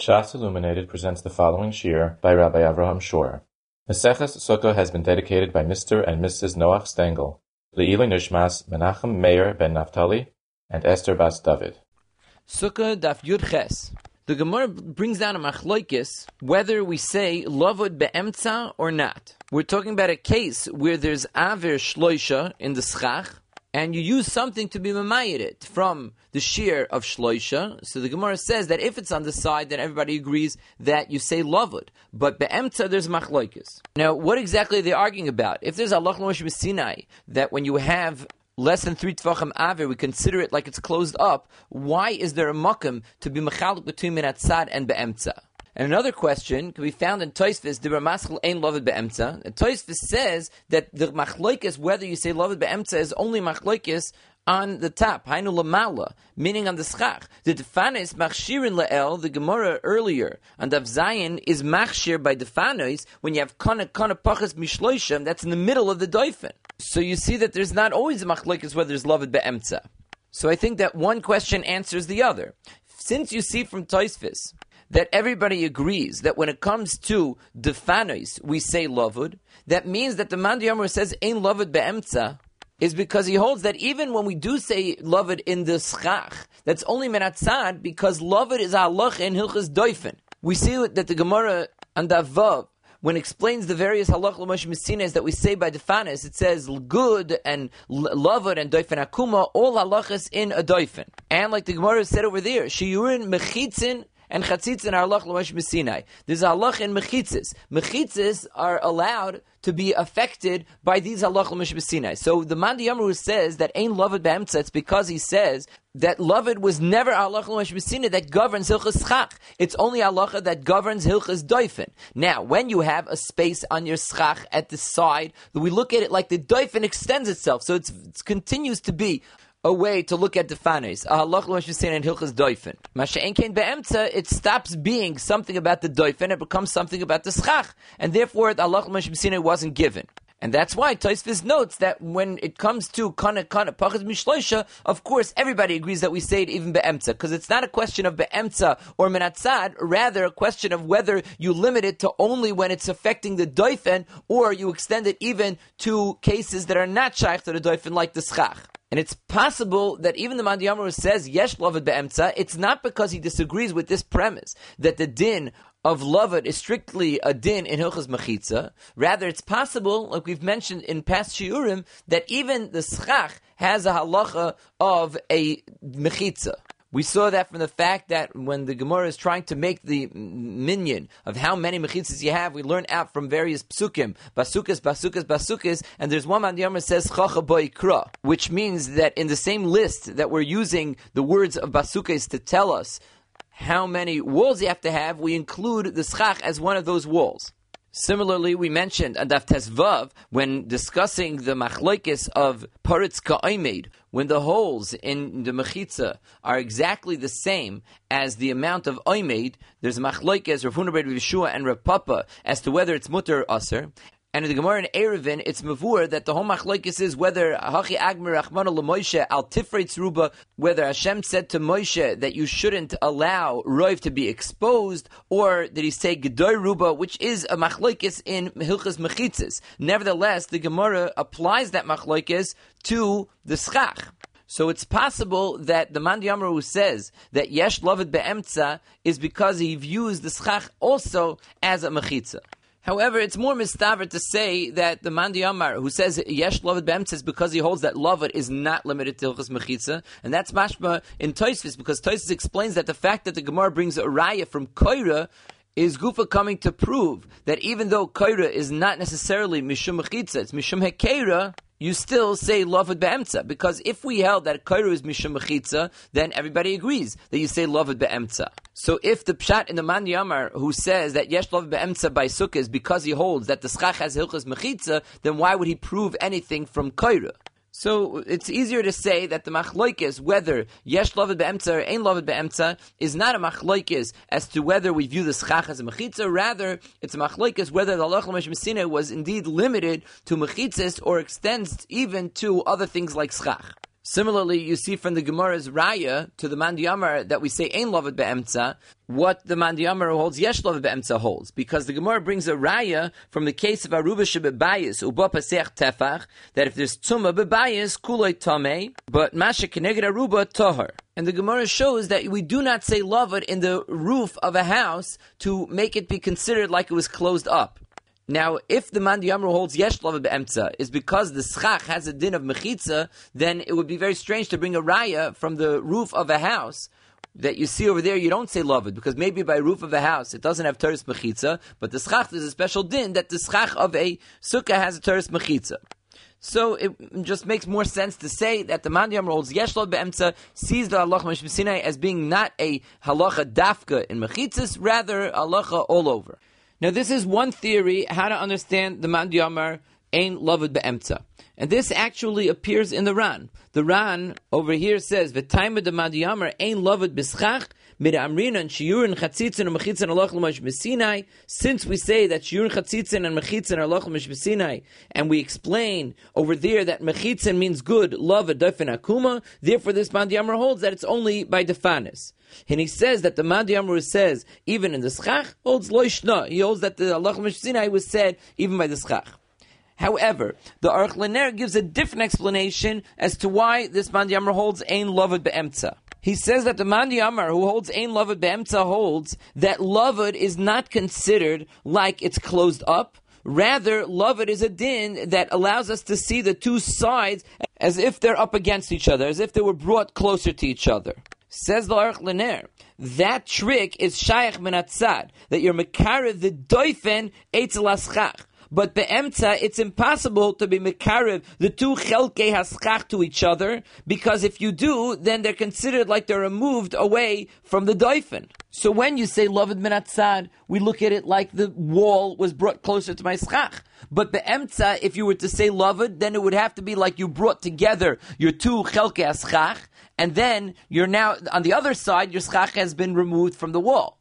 Shas Illuminated presents the following shiur by Rabbi Avraham Schorr. Maseches Sukkah has been dedicated by Mr. and Mrs. Noach Stengel, Le'ilui Nishmas Menachem Meir ben Naftali, and Esther Bas David. Sukkah Daf Yud Ches. The Gemara brings down a machloikis whether we say lovod be'emtza or not. We're talking about a case where there's aver shloisha in the schach, and you use something to be memayed it from the shear of shloisha. So the Gemara says that if it's on the side, then everybody agrees that you say lovud. But be'emtza, there's machloikis. Now, what exactly are they arguing about? If there's halach l'moshe b'sinai, that when you have less than 3 tvachim aver, we consider it like it's closed up, why is there a makom to be mechaluk between minatzad and be'emtza? And another question can be found in Toysviz, the Ramaskal ain't loved be'emtza. Toysviz says that the machloikis, whether you say loved be'emtza, is only machloikis on the top, hainu lamala, meaning on the schach. The defanis machshirin leel, the Gemara earlier on Dav Zayin is machshir by defanis when you have kana pachas mishloishim, that's in the middle of the doifen. So you see that there's not always a machloikis whether there's loved be'emtza. So I think that one question answers the other. Since you see from Toysviz that everybody agrees that when it comes to defanois, we say lovud, that means that the man who says ein lovud be'emtza is because he holds that even when we do say lovud in the schach, that's only menatzad because lovud is halach in hilchas doifen. We see that the Gemara and Davav, when it explains the various halach l'moshe misinas that we say by defanis, it says good and lovud and doifen akuma, all halachas in a doifen. And like the Gemara said over there, shiurin mechitzin and chatzitzin are halach l'moshe b'sinai. There's halach in mechitzis. Mechitzis are allowed to be affected by these halach l'moshe b'sinai. So the man who says that ain't loved be'emtza, it's because he says that loved was never halach l'moshe b'sinai that governs hilchas schach. It's only halacha that governs hilchas doifen. Now, when you have a space on your schach at the side, we look at it like the doifen extends itself. So it continues to be a way to look at the fanes, a halach l'moshe b'sinai and hilchas doifen. Masha'en kein be'emtza, it stops being something about the doifen, it becomes something about the schach, and therefore the halach l'moshe b'sinai wasn't given. And that's why Toysviz notes that when it comes to kana pachas mishloisha, of course everybody agrees that we say it even be'emtza, because it's not a question of be'emtza or menatzad, rather a question of whether you limit it to only when it's affecting the doifen, or you extend it even to cases that are not shaykh to the doifen like the schach. And it's possible that even the Magid Mishnah says yesh loved be'emtza, it's not because he disagrees with this premise that the din of loved is strictly a din in hilchas mechitza. Rather, it's possible, like we've mentioned in past shiurim, that even the schach has a halacha of a mechitza. We saw that from the fact that when the Gemara is trying to make the minyan of how many mechitzas you have, we learn out from various psukim, basukas, and there's one Magid Mishnah says chacha boikra, which means that in the same list that we're using the words of basukas to tell us how many walls you have to have, we include the schach as one of those walls. Similarly, we mentioned Adaf Tesvav when discussing the machlokes of Paritz Ka'omed, when the holes in the mechitza are exactly the same as the amount of oimed. There's machlokes, Rav Huna b'Reish Yeshiva and Reb Papa, as to whether it's mutter or aser. And in the Gemara in Erevin, it's mavur that the whole machlokes is whether Hachi Agmar Rachmana LeMoshe Al Tifrei Tzeruba, whether Hashem said to Moshe that you shouldn't allow Roiv to be exposed, or did he say Gedoy Ruba, which is a machlokes in Hilchas Mechitzis. Nevertheless, the Gemara applies that machlokes to the schach. So it's possible that the Magid Mishnah who says that yesh loved be'emtza is because he views the schach also as a mechitza. However, it's more mistaver to say that the man diyamar who says yesh loved be'emtza is because he holds that loved is not limited to hilchas mechitza, and that's mashma in Toysviz, because Toysviz explains that the fact that the Gemara brings a raya from Koira is gufa coming to prove that even though Koira is not necessarily mishum mechitza, it's mishum hekeira, you still say loved be'emtza, because if we held that Koira is mishum mechitza, then everybody agrees that you say loved be'emtza. So if the pshat in the man yamar who says that yesh loved be'emtza by sukkah is because he holds that the schach has hilchas mechitza, then why would he prove anything from Koira? So it's easier to say that the machlokes whether yesh loved be'emtza or ain't loved be'emtza is not a machlokes as to whether we view the schach as a mechitza. Rather, it's a machlokes whether the halach l'moshe b'sinai was indeed limited to mechitzas or extends even to other things like schach. Similarly, you see from the Gemara's Raya to the Man D'Yamar that we say Ein Lovet Be'emtza, what the Man D'Yamar who holds Yesh Lovet Be'emtza holds. Because the Gemara brings a Raya from the case of Aruba Shebebayis, Uba Pasech Tefach, that if there's Tumah Bebayis, Kuloi Tomei, but Masha Keneged Aruba Tohar. And the Gemara shows that we do not say Lovet in the roof of a house to make it be considered like it was closed up. Now, if the Man D'Yamar holds Yesh Lovet Be'emtza is because the Schach has a din of Mechitza, then it would be very strange to bring a Raya from the roof of a house that you see over there. You don't say Lovet, because maybe by roof of a house it doesn't have Teres Mechitza, but the Schach is a special din that the Schach of a Sukkah has a Teres Mechitza. So it just makes more sense to say that the Man D'Yamar holds Yesh Lovet Be'emtza sees the Halacha Mishum Sinai as being not a Halacha Dafka in Mechitzas, rather Halacha all over. Now, this is one theory how to understand the Man D'Yamar Ein Lovet Be'emtza. And this actually appears in the Ran. The Ran over here says, V'tayma de Man D'Yamar Ein Lovet B'schach Mir Amrinan Shiurin Chatzitzin and Mechitzin Halacha L'Mishbesinai. Since we say that Shiurin Chatzitzin and Mechitzin are Halacha L'Mishbesinai, and we explain over there that Mechitzin means good, Lovet Defen Akuma, therefore this Man D'Yamar holds that it's only by Defanis. And he says that the Man D'Yamar says, even in the Schach, holds Loishna. He holds that the Halacha Mishbesinai was said even by the Schach. However, the Aruch LaNer gives a different explanation as to why this Man D'Yamar holds Ein Lovet Be'emtza. He says that the Man D'Yamar who holds Ein Lovet Be'emtza holds that Lovet is not considered like it's closed up. Rather, Lovet is a din that allows us to see the two sides as if they're up against each other, as if they were brought closer to each other. Says the Aruch LaNer, that trick is shayach min hatzad, that you're mekarev the doifen etzel haschach. But be'emtza, it's impossible to be mekarev the two chelkei haschach to each other, because if you do, then they're considered like they're removed away from the doifen. So when you say Lovet min hatzad, we look at it like the wall was brought closer to my schach. But be'emtza, if you were to say Lovet, then it would have to be like you brought together your two chelkei haschach, and then you're now, on the other side, your schach has been removed from the wall.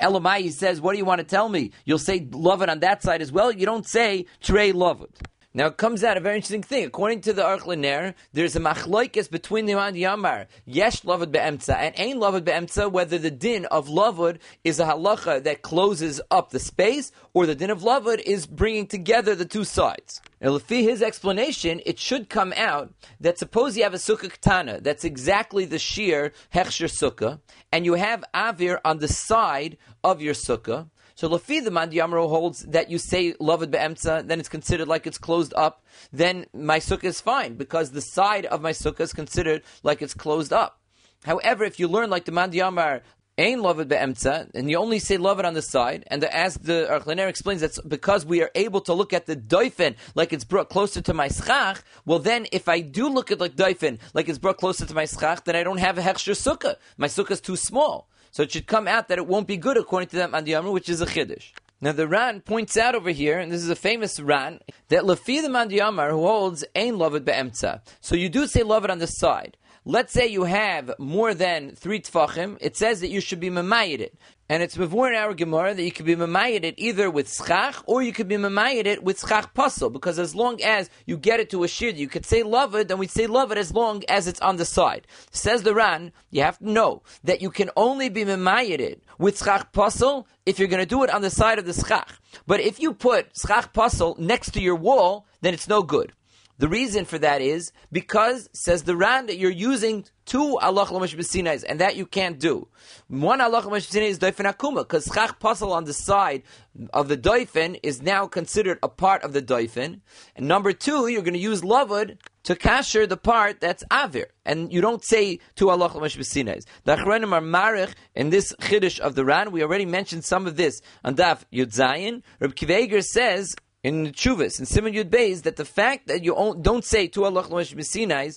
Elamai says, what do you want to tell me? You'll say Lovet on that side as well. You don't say Trey Lovet. Now it comes out a very interesting thing. According to the Aruch LaNer, there's a machloikis between the Man D'Yamar, Yesh Lovet Be'emtza, and Ein Lovet Be'emtza, whether the din of Lovet is a halacha that closes up the space, or the din of Lovet is bringing together the two sides. Now, lefi his explanation, it should come out that suppose you have a sukkah ketana, that's exactly the sheer hechsher sukkah, and you have avir on the side of your sukkah. So lefi the Man D'Yamar holds that you say Lovet Be'emtza, then it's considered like it's closed up, then my sukkah is fine, because the side of my sukkah is considered like it's closed up. However, if you learn like the Man D'Yamar, Ein Lovet Be'emtza, and you only say Lovet on the side, and as the Aruch LaNer explains, that's because we are able to look at the doifen like it's brought closer to my schach. Well, then if I do look at like doifen like it's brought closer to my schach, then I don't have a hechsher sukkah. My sukkah is too small. So it should come out that it won't be good according to that Man D'Yamar, which is a chiddush. Now the Ran points out over here, and this is a famous Ran, that lefi the Man D'Yamar who holds Ein Lovet Be'emtza. So you do say Lovet on the side. Let's say you have more than 3 tefachim, it says that you should be memayed. And it's before in our Gemara that you could be memayed either with schach or you could be memayed with schach pasul, because as long as you get it to a shir, you could say Lovet, and we say Lovet as long as it's on the side. Says the Ran, you have to know that you can only be memayed with schach pasul if you're going to do it on the side of the schach. But if you put schach pasul next to your wall, then it's no good. The reason for that is because, says the Ran, that you're using two Halacha L'Mishbesinais, and that you can't do. One Halacha L'Mishbesinai is Doifen Akuma, because Schach Pasal on the side of the Doifen is now considered a part of the Doifen. And number two, you're going to use Lovet to kasher the part that's Avir. And you don't say two Halacha L'Mishbesinais. The Achronim are Marich in this Chiddush of the Ran. We already mentioned some of this on Daf Yud Zayin. Reb Kveger says in the Toysviz, in Siman Yud Beis, that the fact that you don't say two Halacha L'Mishbesinai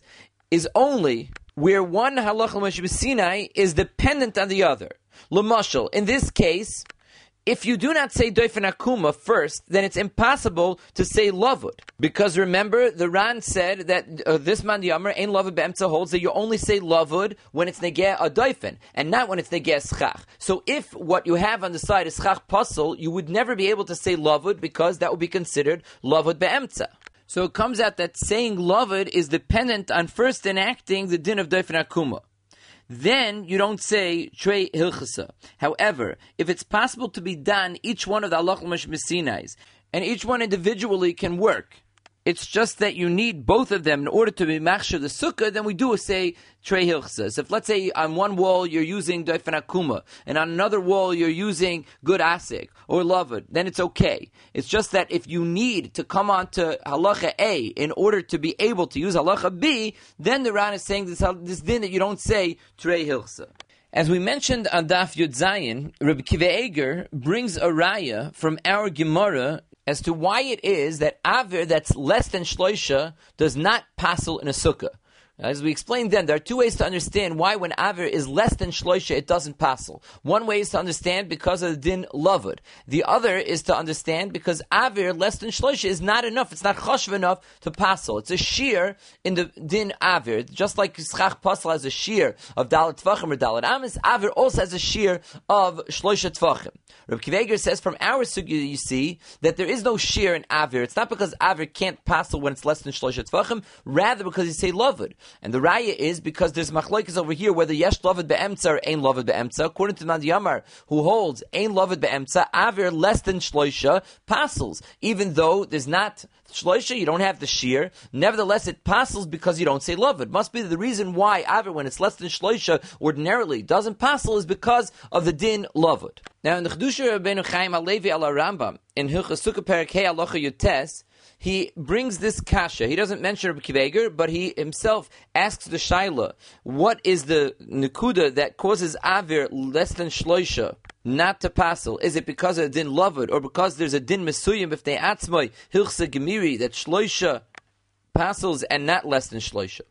is only where one Halacha L'Mishbesinai is dependent on the other. L'mashal, in this case, if you do not say Doifen Akuma first, then it's impossible to say Lovet. Because remember, the Ran said that this Man D'Yamar, Ein Lovet Be'emtza, holds that you only say Lovet when it's Negeh a Doifen, and not when it's Negeh Schach. So if what you have on the side is Schach Pasal, you would never be able to say Lovet, because that would be considered Lovet Be'emtza. So it comes out that saying loved is dependent on first enacting the din of Daifin Akuma. Then you don't say Trey Hilchasa. However, if it's possible to be done, each one of the Halach L'Mishmesinais, and each one individually can work. It's just that you need both of them in order to be machshir the sukkah, then we do say Trey Hilchasa. So if let's say on one wall you're using Daifin Akuma, and on another wall you're using Good Asik or Loved, then it's okay. It's just that if you need to come on to Halacha A in order to be able to use Halacha B, then the Ran is saying this din that you don't say Trey Hilchasa. As we mentioned on Daf Yud Zayin, Reb Akiva Eiger brings a raya from our Gemara as to why it is that Aver that's less than Shloisha does not passel in a sukkah. As we explained then, there are two ways to understand why when Aver is less than Shloisha, it doesn't passel. One way is to understand because of the din Lavud. The other is to understand because Aver less than Shloisha is not enough. It's not Choshev enough to passel. It's a shear in the din Aver. Just like Yitzchak Passel has a shear of Dalet Tvachim or Dalet Amis, Aver also has a shear of Shloisha Tvachim. Reb Kveger says from our sugya you see that there is no shear in Aver. It's not because Aver can't passel when it's less than Shloisha Tvachim, rather because you say Lavud. And the raya is because there's machlokes over here whether yesh loved be'emtza or ain loved be'emtza. According to Nandi Yamar, who holds ain loved be'emtza, Aver less than shloisha passels. Even though there's not shloisha, you don't have the shear. Nevertheless, it passels because you don't say loved. It must be the reason why Aver, when it's less than shloisha, ordinarily doesn't passel is because of the din loved. Now, in the Chidusha Rebbeinu Chaim Alevi ala Rambam in Hilchos Sukkah Perek Hey Halacha Yud Tes, he brings this kasha. He doesn't mention Reb Kveger, but he himself asks the shaila, what is the nekuda that causes Aver less than shloisha not to passel? Is it because of a din lovud, or because there's a din mesuyim if they atzmai hilchsa gemiri that shloisha passels and not less than shloisha?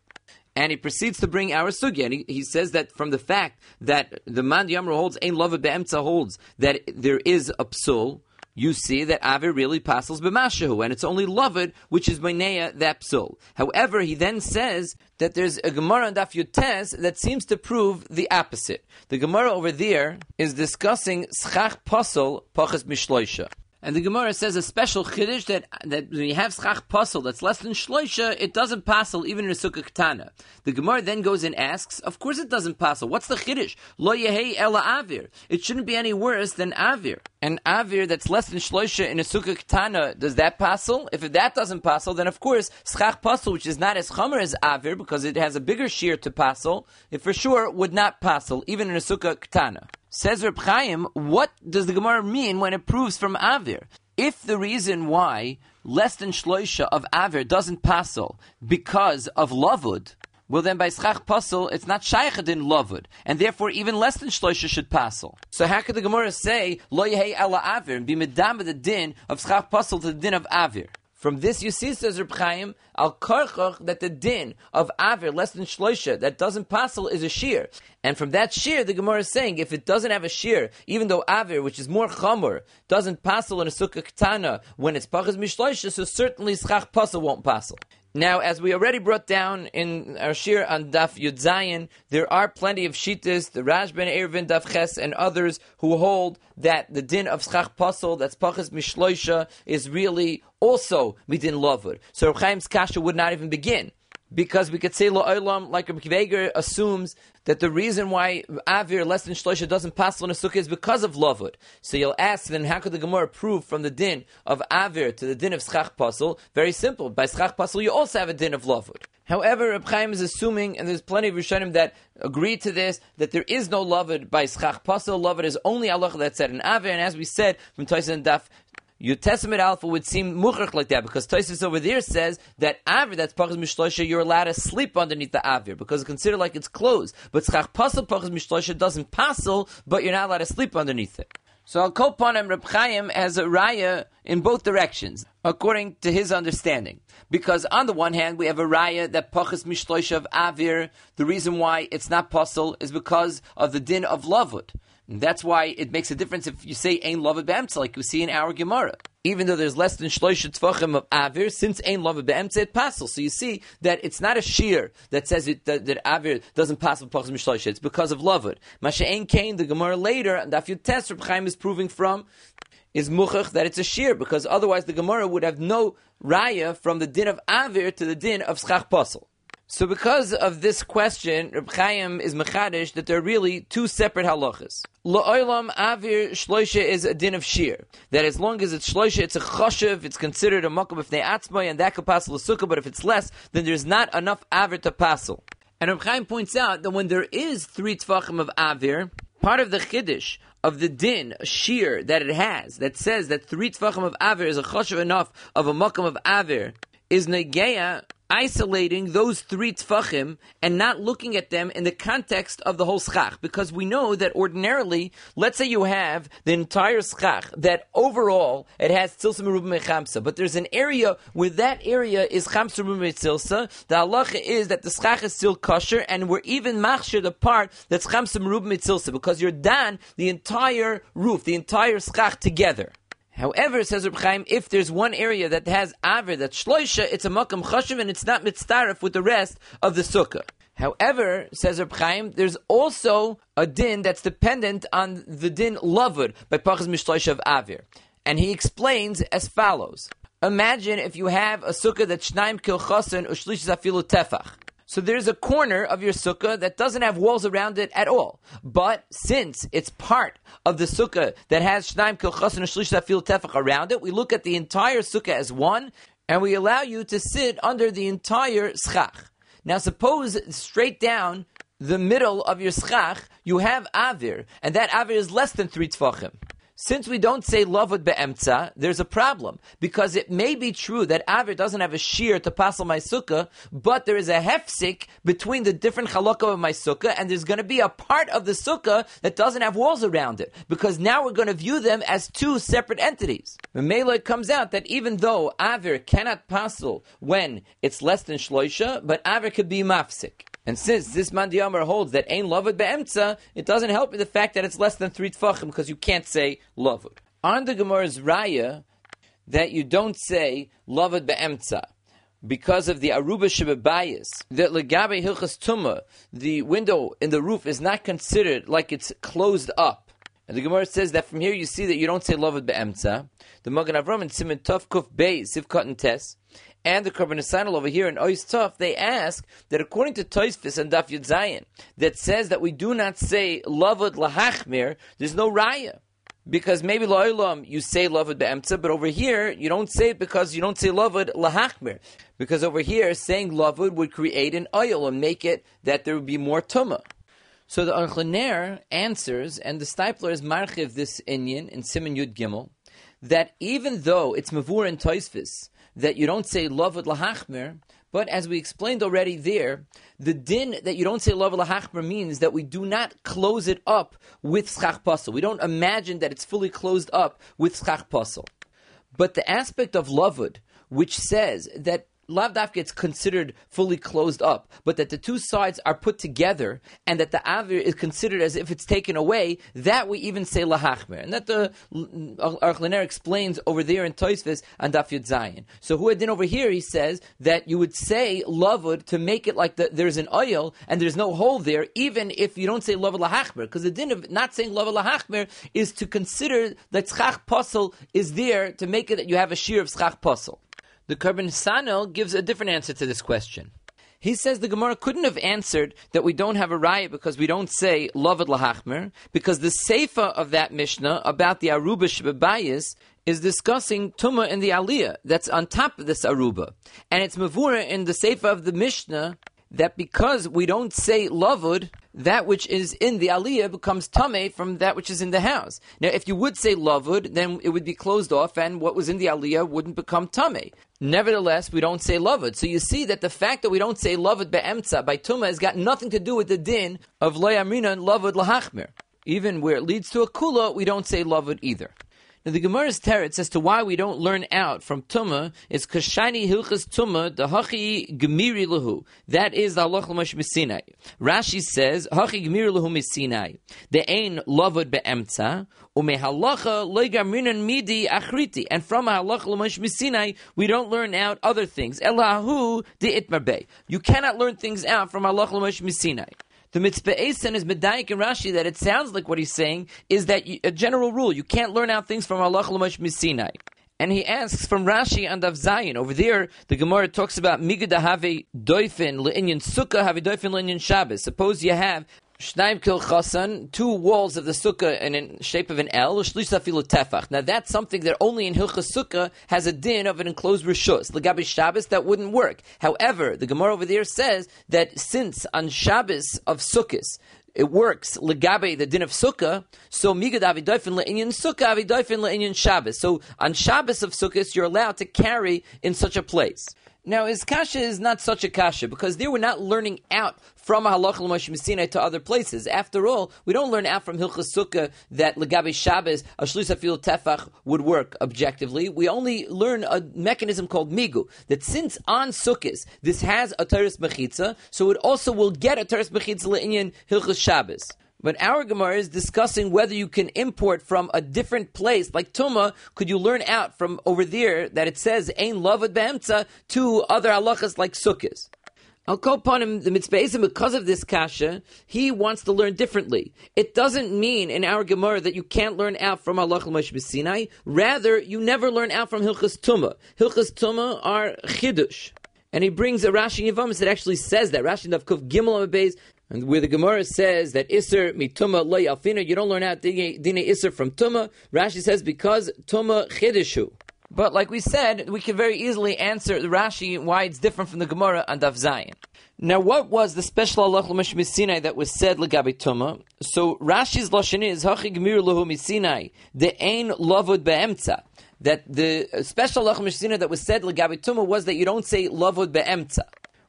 And he proceeds to bring our sugya, and he says that from the fact that the man yamru holds ain lovud be'emtza holds that there is a psul, you see that Aver really passels b'mashahu, and it's only loved, which is Meinea, that psul. However, he then says that there's a Gemara on Daf Yud Tes that seems to prove the opposite. The Gemara over there is discussing schach pasol pachas mishloisha. And the Gemara says a special chiddush that when you have schach pasol that's less than shloisha, it doesn't passel even in a sukkah ketana. The Gemara then goes and asks, of course it doesn't passel. What's the chiddush? Lo yehei ela Aver. It shouldn't be any worse than Aver. And Aver that's less than shloisha in a sukkah ketana, does that passel? If that doesn't passel, then of course schach pasol, which is not as chomer as Aver because it has a bigger shear to passel, it for sure would not passel even in a sukkah ketana. Says Reb Chaim, what does the Gemara mean when it proves from Aver? If the reason why less than shloisha of Aver doesn't passel because of Lavud, well then by schach pasel, it's not shaiched in Lavud, and therefore even less than shloisha should passel. So how could the Gemara say, lo yehei ala Aver, and be medama the din of schach pasel to the din of Aver? From this you see, says Reb Chaim, al karchach, that the din of Aver, less than shloisha, that doesn't passel is a shear. And from that shear, the Gemara is saying, if it doesn't have a shear, even though Aver, which is more chamor, doesn't passel in a sukkah ketana when it's pachas mishloisha, so certainly schach pasel won't passel. Now, as we already brought down in our shir on Daf Yud Zayin, there are plenty of shittas, the Raj ben Ervin Daf Ches, and others who hold that the din of schach pasel, that's pachas mishloisha, is really also midin lovud. So Reb Chaim's kasha would not even begin, because we could say la'olam, like Reb Kveger assumes, that the reason why Aver less than shloisha doesn't passel in a sukkah is because of Lavud. So you'll ask, then how could the Gemara prove from the din of Aver to the din of schach pasel? Very simple. By schach pasel, you also have a din of Lavud. However, Reb Chaim is assuming, and there's plenty of Rishonim that agree to this, that there is no Lavud by schach pasel. Lavud is only halacha that's said in Aver, and as we said from Toysviz and Daf Yud Testament Alpha would seem muchach like that, because Toysviz over there says that Aver, that's pachas mishloisha, you're allowed to sleep underneath the Aver because it's considered like it's closed. But schach pasel pachas mishloisha doesn't passel, but you're not allowed to sleep underneath it. So Al Kol Panim, Reb Chaim has a raya in both directions, according to his understanding. Because on the one hand, we have a raya that pachas mishloisha of Aver, the reason why it's not pasel is because of the din of Lavud. And that's why it makes a difference if you say ain loved be'emtza, like we see in our Gemara. even though there's less than shloisha tzvachim of avir, since ain lava be'emtze, it passes. So you see that it's not a shear that says it, that avir doesn't pass with pachas mishloisha. It's because of lavud. Masha ain kain, the Gemara later, and Daf Yud Ches, Reb Chaim is proving from, is muchach that it's a shear, because otherwise the Gemara would have no raya from the din of avir to the din of schach pasel. So because of this question, Reb Chaim is mechadish that there are really two separate halachas. La'olam avir shloisha is a din of shear. That as long as it's shloisha, it's a choshev, it's considered a makom b'fnei atzmai, and that could passel a sukkah, but if it's less, then there's not enough avir to passel. And Reb Chaim points out that when there is 3 tefachim of avir, part of the chiddush of the din, shear, that it has, that says that 3 tefachim of avir is a choshev enough of a makom of avir, is negeya, isolating those 3 tefachim and not looking at them in the context of the whole schach, because we know that ordinarily, let's say you have the entire schach, that overall it has tzilsa merubah mechamsa, but there's an area where that area is chamsa merubah metzilsa. The halacha is that the schach is still kosher, and we're even machshir the part that's chamsa merubah metzilsa, because you're done the entire roof, the entire schach together. However, says Reb Chaim, if there's one area that has avir, that shloisha, it's a makom chashiv, and it's not mitztaref with the rest of the sukkah. However, says Reb Chaim, there's also a din that's dependent on the din lavud by pachas mishloisha of avir. And he explains as follows. Imagine if you have a sukkah that shnaim kil chasen ushlish zafilu tefach. So there's a corner of your sukkah that doesn't have walls around it at all. But since it's part of the sukkah that has shnaim kil chasen ushlish zafil tefach around it, we look at the entire sukkah as one, and we allow you to sit under the entire schach. Now suppose straight down the middle of your schach, you have avir, and that avir is less than 3 tefachim. Since we don't say lavud be'emtza, there's a problem, because it may be true that avir doesn't have a shear to passel my sukkah, but there is a hefsik between the different halakha of my sukkah, and there's going to be a part of the sukkah that doesn't have walls around it, because now we're going to view them as 2 separate entities. Memela, it comes out that even though avir cannot passel when it's less than shloisha, but avir could be mafsik. And since this mandiyamar holds that ain lavud be'emtza, it doesn't help with the fact that it's less than 3 tefachim, because you can't say lavud. On the Gemara's raya that you don't say lavud be'emtza because of the aruba shebebayis, that legabe hilchas tumah, the window in the roof is not considered like it's closed up. And the Gemara says that from here you see that you don't say lavud be'emtza. The Mogen Avram and Siman Tov Kuf Bei Sivkot and Tes, and the Korban Nesanel over here in Ois Tov, they ask that according to Toysviz and Daf Yud Zayin, that says that we do not say lavud lahachmir, there's no raya. Because maybe la'olam you say lavud be'emtza, but over here you don't say it because you don't say lavud lahachmir. Because over here saying lavud would create an oil and make it that there would be more tumah. So the Aruch LaNer answers, and the Stipler is marchiv this inyan in Siman Yud Gimel, that even though it's mavur and Toysviz, that you don't say lavud lahachmer, but as we explained already there, the din that you don't say lavud lahachmer means that we do not close it up with schach pasel. We don't imagine that it's fully closed up with schach pasel. But the aspect of lavud, which says that lav dafka gets considered fully closed up, but that the 2 sides are put together and that the avir is considered as if it's taken away, that we even say lahachmer. And that the Aruch LaNer explains over there in Toysviz and Daf Yud Zayin. So Huadin over here, he says that you would say lavud to make it like there's an oil and there's no hole there, even if you don't say lavud lahachmer, because the din of not saying lavud lahachmer is to consider that schach pasel is there to make it that you have a shear of schach pasel. The Korban Nesanel gives a different answer to this question. He says the Gemara couldn't have answered that we don't have a raya because we don't say lavud lahachmer, because the seifa of that Mishnah about the aruba shebebayis is discussing tumah in the aliyah that's on top of this aruba. And it's mavura in the seifa of the Mishnah that because we don't say lavud, that which is in the aliyah becomes tameh from that which is in the house. Now, if you would say lavud, then it would be closed off, and what was in the aliyah wouldn't become tameh. Nevertheless, we don't say lavud. So you see that the fact that we don't say lavud be'emtza by tumah has got nothing to do with the din of lo yamrina and lavud lahachmer. Even where it leads to a kula, we don't say lavud either. Now the Gemara's teretz as to why we don't learn out from Tumah is Kashani Hilchas Tumah the Hachi Gemiri Lahu. That is the Halacha L'Moshe B'Sinai. Rashi says Hachi Gemiri Lahu M'Sinai. The Ein Lavod Be'emtza Umehalacha Le'Gamrinan Midi Achriti. And from a Halacha L'Moshe B'Sinai we don't learn out other things. Elahu De Itmarbei. You cannot learn things out from Halacha L'Moshe B'Sinai. The Mitzvah Esen is Medayik and Rashi that it sounds like what he's saying is that a general rule, you can't learn out things from Aruch LaNer Sinai. And he asks from Rashi and Daf Zayin. Over there, the Gemara talks about Migud Ahave Doifin Le'inyan Sukkah Have Doifin Le'inyan Shabbos. Suppose you have Shnaim Kil Chasan, two walls of the Sukkah in the shape of an L, Shlisa Filu Tefach. Now that's something that only in Hilchas Sukkah has a din of an enclosed Rishus. L'gabi Shabbos, that wouldn't work. However, the Gemara over there says that since on Shabbos of Sukkahs, it works l'gabe the din of Sukkah, so migad avidoyfin le'inyan Sukkah avidoyfin le'inyan Shabbos. So on Shabbos of Sukkahs, you're allowed to carry in such a place. Now, his kasha is not such a kasha, because they were not learning out from Halacha L'Moshe B'Sinai to other places. After all, we don't learn out from Hilchas Sukkah that L'Gabe Shabbos, a Shlisa Filu Tefach would work objectively. We only learn a mechanism called Migu, that since on Sukkahs, this has a Teres Mechitza, so it also will get a Teres Mechitza Le'inyan Hilchas Shabbos. But our Gemara is discussing whether you can import from a different place, like Tumah, could you learn out from over there that it says, Ein Lavod Be'emtza, to other halachas like Sukkahs. I'll call upon him the Mitzvah Esen because of this kasha, he wants to learn differently. It doesn't mean in our Gemara that you can't learn out from Halacha L'Moshe B'Sinai. Rather, you never learn out from Hilchas Tumah. Hilchas Tumah are Chidush. And he brings a Rashi Yevamis that actually says that. Rashi Dav Kuf Gimel Abayz. And where the Gemara says that Isser mituma lo yalfina, you don't learn out Dina Isser from Tumah, Rashi says because Tumah chidishu. But like we said, we can very easily answer Rashi why it's different from the Gemara on Daf Zayin. Now, what was the special halacha l'moshe misinai that was said l'gabe Tumah? So Rashi's lashon is hachi gemir lehu misinai de ein lavod beemtza. That the special halacha l'moshe misinai that was said l'gabe Tumah was that you don't say lavod beemtza,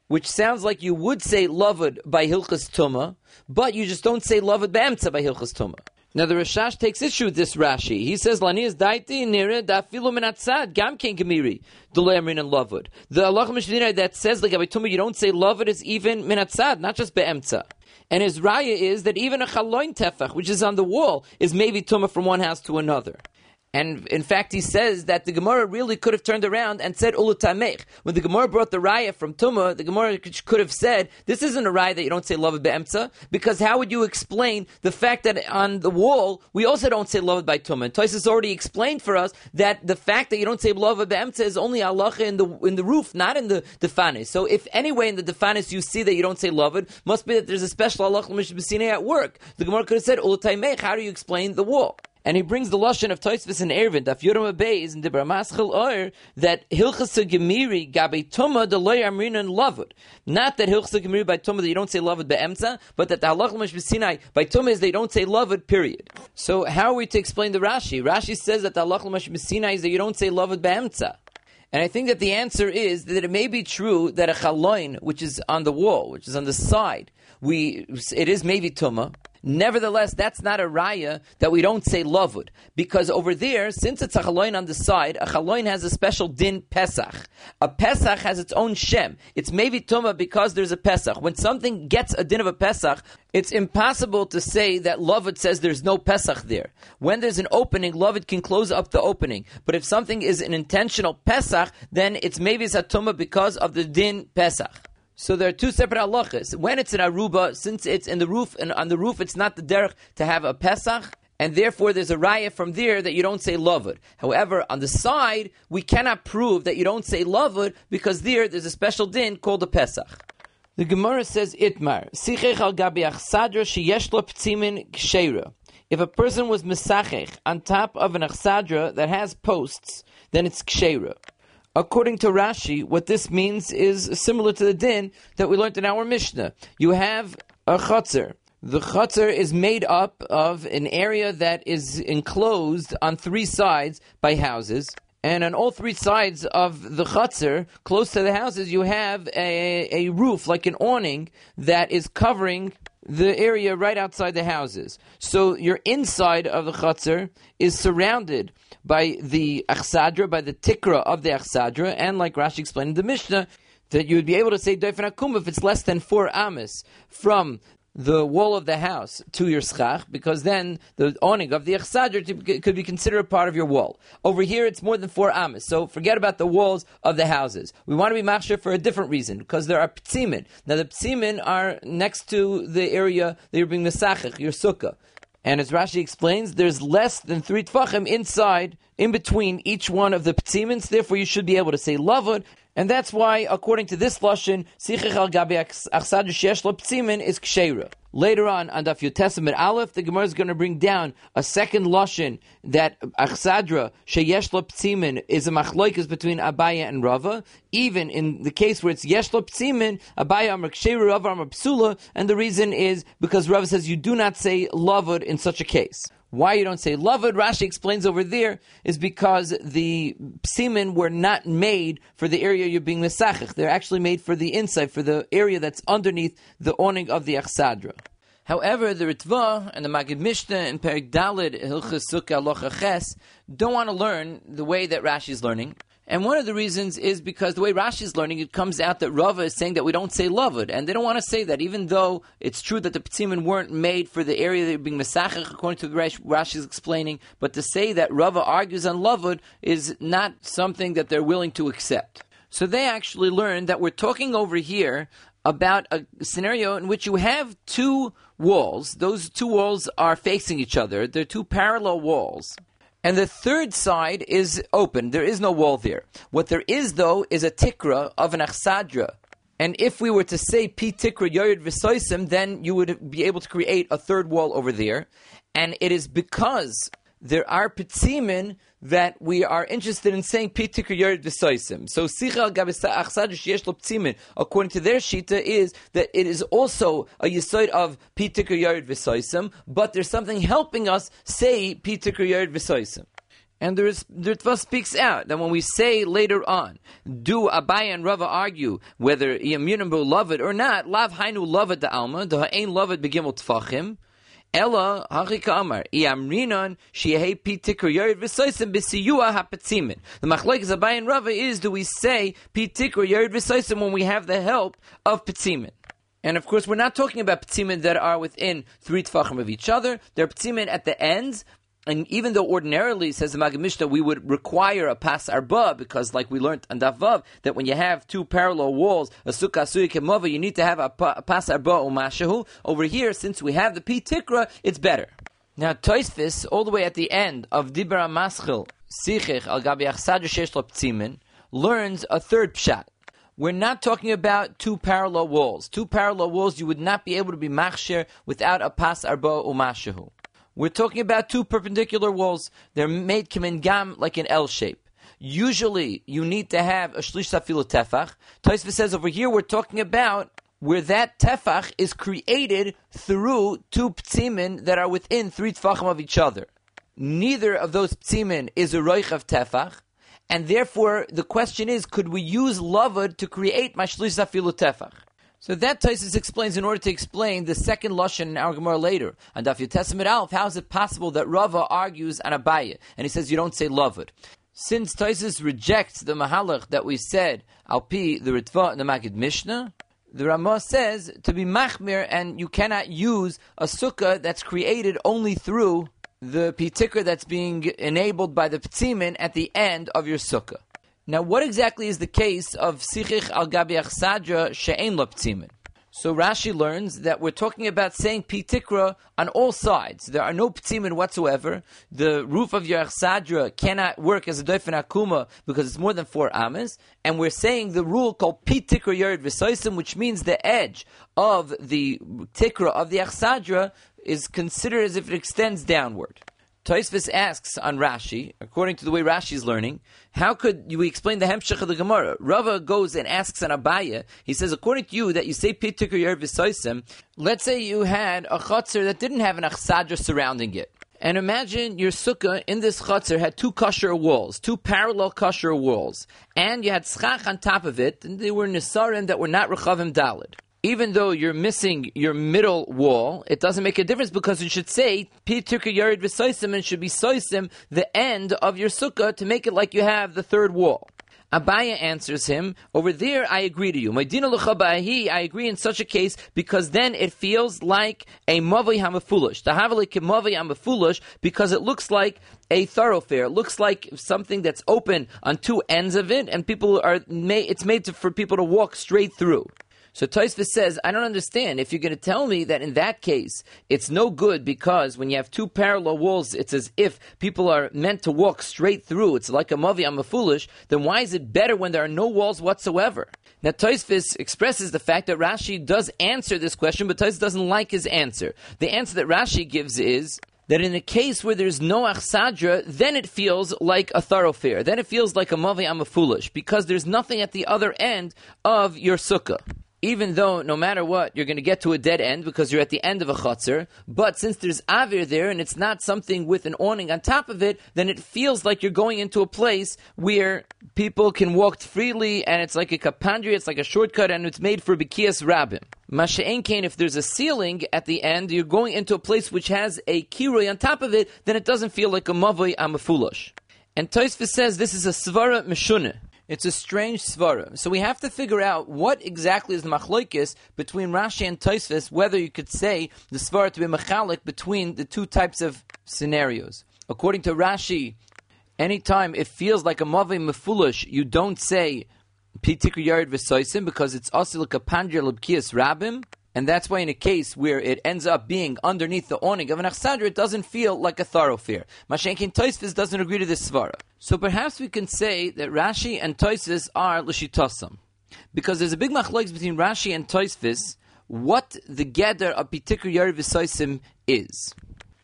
which sounds like you would say Lavod by Hilchas Tumah, but you just don't say Lavod Be'emtza by Hilchas Tumah. Now the Rishash takes issue with this Rashi. He says, Lanias daiti nira dafilu minatzad gam ken gemiri d'le'amrin and Lavod. The halacha l'moshe b'sinai that says l'gabei Tumah you don't say Lavod is even minatzad, not just Be'emtza. And his raya is that even a chaloin tefach, which is on the wall, is maybe Tumah from one house to another. And in fact, he says that the Gemara really could have turned around and said ulutamech. When the Gemara brought the raya from Tumah, the Gemara could have said, this isn't a raya that you don't say Lavod Be'emtza, because how would you explain the fact that on the wall, we also don't say Lavod by Tumah? And Toysviz already explained for us that the fact that you don't say Lavod Be'emtza is only halacha in the roof, not in the defanis. So if anyway in the defanis you see that you don't say Lavod, must be that there's a special halacha l'moshe b'sinai at work. The Gemara could have said ulutamech, how do you explain the wall? And he brings the lashon of Toysviz and Ervin, Daf Yud Ches in the Ramaskal Or, that Hilchas Gemiri Gabe Tumah the Loy Amrin and Lavod. Not that Hilchas Gemiri by Tumah that you don't say Lavod Be'emtza, but that the Halacha L'Moshe B'Sinai by Tumah is they don't say Lavod. Period. So how are we to explain the Rashi? Rashi says that the Halacha L'Moshe B'Sinai is that you don't say Lavod Be'emtza. And I think that the answer is that it may be true that a chaloin, which is on the wall, which is on the side, it is maybe Tumah. Nevertheless, that's not a raya that we don't say lavud, because over there, since it's a chaloin on the side, a chaloin has a special din pesach. A pesach has its own shem. It's maybe tumah because there's a pesach. When something gets a din of a pesach, it's impossible to say that lavud says there's no pesach there. When there's an opening, lavud can close up the opening. But if something is an intentional pesach, then it's maybe it's a tumah because of the din pesach. So there are two separate halachas. When it's an aruba, since it's in the roof, and on the roof it's not the derech to have a pesach, and therefore there's a raya from there that you don't say lavud. However, on the side, we cannot prove that you don't say lavud, because there's a special din called a pesach. The Gemara says, Itmar, Sichech al gabi achsadra sheyesh lo ptzimin ksheira. If a person was mesachech on top of an achsadra that has posts, then it's ksheira. According to Rashi, what this means is similar to the din that we learned in our Mishnah. You have a chatzar. The chatzar is made up of an area that is enclosed on three sides by houses. And on all three sides of the chatzar, close to the houses, you have a roof, like an awning, that is covering the area right outside the houses. So your inside of the chatzar is surrounded by the achsadra, by the tikra of the achsadra, and like Rashi explained in the Mishnah, that you would be able to say doifen akum if it's less than 4 amas from the wall of the house to your schach, because then the awning of the achsadra could be considered a part of your wall. Over here, it's more than 4 amas, so forget about the walls of the houses. We want to be machshir for a different reason, because there are ptzimin. Now, the ptzimin are next to the area that you're being mesachach, your sukkah. And as Rashi explains, there's less than 3 tefachim inside, in between each one of the ptzimins, therefore you should be able to say lavud, and that's why, according to this lashon, sichach al gabi achsadra sheyesh lo ptzimin is ksheira. Later on Daf Yud Ches Amud Aleph, the Gemara is going to bring down a second lashon that achsadra sheyesh lo ptzimin is a machloikas between Abaya and Rava, even in the case where it's yesh lo ptzimin, Abaya amar ksheira, Rava amar psula, and the reason is because Rava says you do not say lavud in such a case. Why you don't say lavud, Rashi explains over there, is because the psimen were not made for the area you're being mesachach. They're actually made for the inside, for the area that's underneath the awning of the achsadra. However, the Ritva and the Magid Mishnah and Perek Daled Hilchos Sukkah Halacha Ches don't want to learn the way that Rashi's learning. And one of the reasons is because the way Rashi's learning, it comes out that Rava is saying that we don't say lavud, and they don't want to say that, even though it's true that the ptzimin weren't made for the area that are being mesachach, according to the Rashi's explaining, but to say that Rava argues on lavud is not something that they're willing to accept. So they actually learned that we're talking over here about a scenario in which you have 2 walls. Those 2 walls are facing each other. They're 2 parallel walls. And the third side is open. There is no wall there. What there is, though, is a tikra of an achsadra. And if we were to say pi tikra yoyed v'soisim, then you would be able to create a 3rd wall over there. And it is because there are pitzimin that we are interested in saying pi tikra yoyed v'soisim. So sichal gabisa achsadra sheyesh lo pitzimin, according to their shita, is that it is also a yisoid of pi tikra yoyed v'soisim, but there's something helping us say pi tikra yoyed v'soisim. And the Ritva speaks out that when we say later on, do Abaya and Rava argue whether Yemunimbu love it or not, lav hainu love it the alma, the ha'ain love it begimel tfachim, Ella hachika amar iamrinon shehei pi tikra yoyed v'soisim b'siyua hapetzimin. The machlokes Abaye and Rava is, do we say pi tikra yoyed v'soisim when we have the help of petzimin? And of course, we're not talking about petzimin that are within 3 tefachim of each other. They're petzimin at the ends. And even though ordinarily, says the Magid Mishnah, we would require a pas arba, because like we learned on Daf Vav, that when you have 2 parallel walls, a sukkah suya kemova, you need to have a pas arba or mashahu. Over here, since we have the pi tikra, it's better. Now, Toysviz, all the way at the end of Dibur Ramaskal, Sichich al Gabi Achsadra Sheyesh lo Ptzimin, learns a 3rd pshat. We're not talking about 2 parallel walls. 2 parallel walls, you would not be able to be machshir without a pas arba or mashahu. We're talking about 2 perpendicular walls. They're made kamingam, like an L shape. Usually, you need to have a shlish safilo tefach. Toysviz says over here, we're talking about where that tefach is created through 2 ptzimin that are within 3 tefachim of each other. Neither of those ptzimin is a roich of tefach, and therefore, the question is, could we use lavud to create my shlish safilo tefach? So that Toysviz explains in order to explain the second lashon in our Gemara later. On Daf Yud Ches Amud Aleph, how is it possible that Rava argues on Abaye? And he says you don't say lavud. Since Toysviz rejects the mahalach that we said, al pi the Ritva and the Magid Mishnah, the Ramah says to be machmir and you cannot use a sukkah that's created only through the pitikra that's being enabled by the ptzimin at the end of your sukkah. Now, what exactly is the case of Sichich al Gabi Achsadra She'en lo Ptzimin? So Rashi learns that we're talking about saying Pi Tikra on all sides. There are no Ptzimin whatsoever. The roof of your Achsadra cannot work as a Doifen Akuma because it's more than 4 amas. And we're saying the rule called Pi Tikra Yored V'Soisim, which means the edge of the Tikra of the Achsadra is considered as if it extends downward. Toysviz asks on Rashi, according to the way Rashi's learning, how could we explain the hemshech of the Gemara? Rava goes and asks on Abaye, he says, according to you, that you say pi tikra yoyed v'soisim, let's say you had a chatzar that didn't have an achsadra surrounding it. And imagine your sukkah in this chatzar had 2 kosher walls, 2 parallel kosher walls, and you had schach on top of it, and they were nisarim that were not rechavim dalid. even though you're missing your middle wall, it doesn't make a difference because it should say, Piturka Yared V'Soisim, and should be Soisim, the end of your sukkah, to make it like you have the third wall. Abaya answers him, over there I agree to you. Maidina l'chabahi, I agree in such a case because then it feels like a mavoi hamafulish. The havali k'mavoi hamafulish because it looks like a thoroughfare. It looks like something that's open on two ends of it, and people are it's made for people to walk straight through. So Toysviz says, I don't understand. If you're going to tell me that in that case, it's no good because when you have two parallel walls, it's as if people are meant to walk straight through. It's like a mavi, I'm a foolish. Then why is it better when there are no walls whatsoever? Now Toysviz expresses the fact that Rashi does answer this question, but Toysviz doesn't like his answer. The answer that Rashi gives is that in a case where there's no achsadra, then it feels like a thoroughfare. Then it feels like a mavi, I'm a foolish, because there's nothing at the other end of your sukkah. Even though, no matter what, you're going to get to a dead end because you're at the end of a chutzner, but since there's avir there and it's not something with an awning on top of it, then it feels like you're going into a place where people can walk freely and it's like a kapandri, it's like a shortcut, and it's made for Bikias Rabbim. Masha'en Kane, if there's a ceiling at the end, you're going into a place which has a kiroi on top of it, then it doesn't feel like a mavoi amafulosh. And Toysviz says this is a svara meshuneh. It's a strange svara. So we have to figure out what exactly is the machloikis between Rashi and Toysviz, whether you could say the svara to be machalik between the two types of scenarios. According to Rashi, anytime it feels like a mavim mefulish, you don't say pitikri yared v'soisim because it's asil kapandri l'bkias rabim. And that's why in a case where it ends up being underneath the awning of an achsadra, it doesn't feel like a thoroughfare. Mashenkin Toysviz doesn't agree to this svara. So perhaps we can say that Rashi and Toysviz are l'shitosam. Because there's a big machlokes between Rashi and Toysviz what the gather of Pitikr Yair V'Soisim is.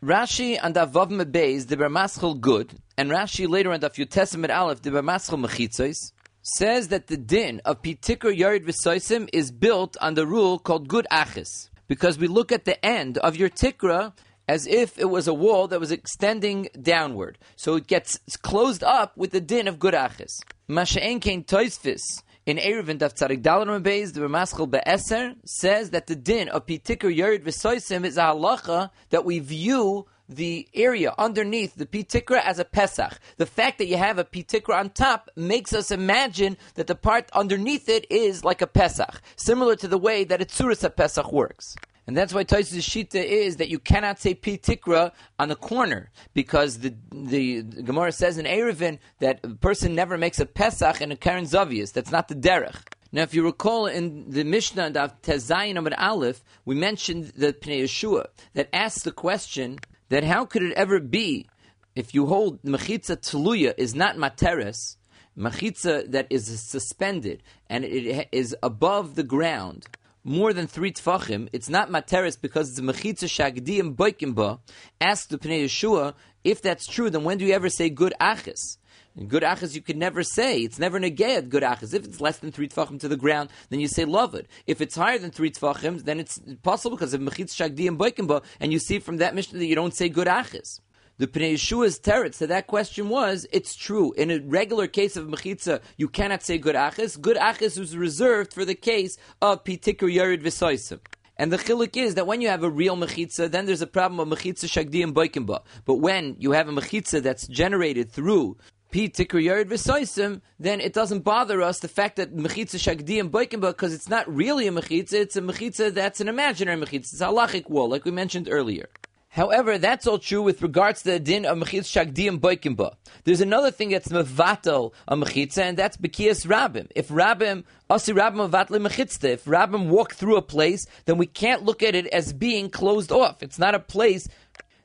Rashi and Avav Mebeis, the Ramaskal good, and Rashi later on the Futesim Aleph, the Ramaskal Mechitzois, says that the din of Pitikr Yared V'Soisim is built on the rule called Good Achis, because we look at the end of your Tikra as if it was a wall that was extending downward. So it gets closed up with the din of Good Achis. Masha'en Kain Toysviz in Erevin Daf Tzadik Daled Mebeis, the Ramaskal Be'eser, says that the din of Pitikr Yared V'Soisim is a halacha that we view the area underneath the pitikra as a pesach. The fact that you have a pitikra on top makes us imagine that the part underneath it is like a pesach, similar to the way that a tzuras a pesach works. And that's why Toysviz's shita is that you cannot say pitikra on the corner, because the Gemara says in Erevin that a person never makes a pesach in a karen zavias. That's not the derech. Now, if you recall in the Mishnah and of Tezayin Amud Aleph, we mentioned the Pnei Yeshua that asks the question that how could it ever be if you hold mechitza tluya is not materes, mechitza that is suspended and it is above the ground more than 3 tfachim, it's not materes because it's mechitza shagdiyim boikim ba. Ask the Pnei Yeshua, if that's true, then when do you ever say good achis? And good achis you can never say. It's never negayed good achis. If it's less than 3 tfachim to the ground, then you say loved. If it's higher than 3 tfachim, then it's possible because of mechitz shagdi and boikimba, and you see from that Mishnah that you don't say good achis. The Pnei Yeshua's teretz to that question was, it's true. In a regular case of mechitza, you cannot say good achis. Good achis is reserved for the case of pitikr yared v'soisim. And the chiluk is that when you have a real mechitza, then there's a problem of mechitza shagdi and boikimba. But when you have a mechitza that's generated through Pitikr Yared V'Soisim, then it doesn't bother us the fact that mechitza shagdi and boikenba, because it's not really a mechitza, it's a mechitza that's an imaginary mechitza. It's a halachic wall, like we mentioned earlier. However, that's all true with regards to the din of mechitza shagdi and boikenba. There's another thing that's mevatel a mechitza, and that's bekias rabbim. If rabbim, asi rabbim mevatle mechitzta, if rabbim walk through a place, then we can't look at it as being closed off. It's not a place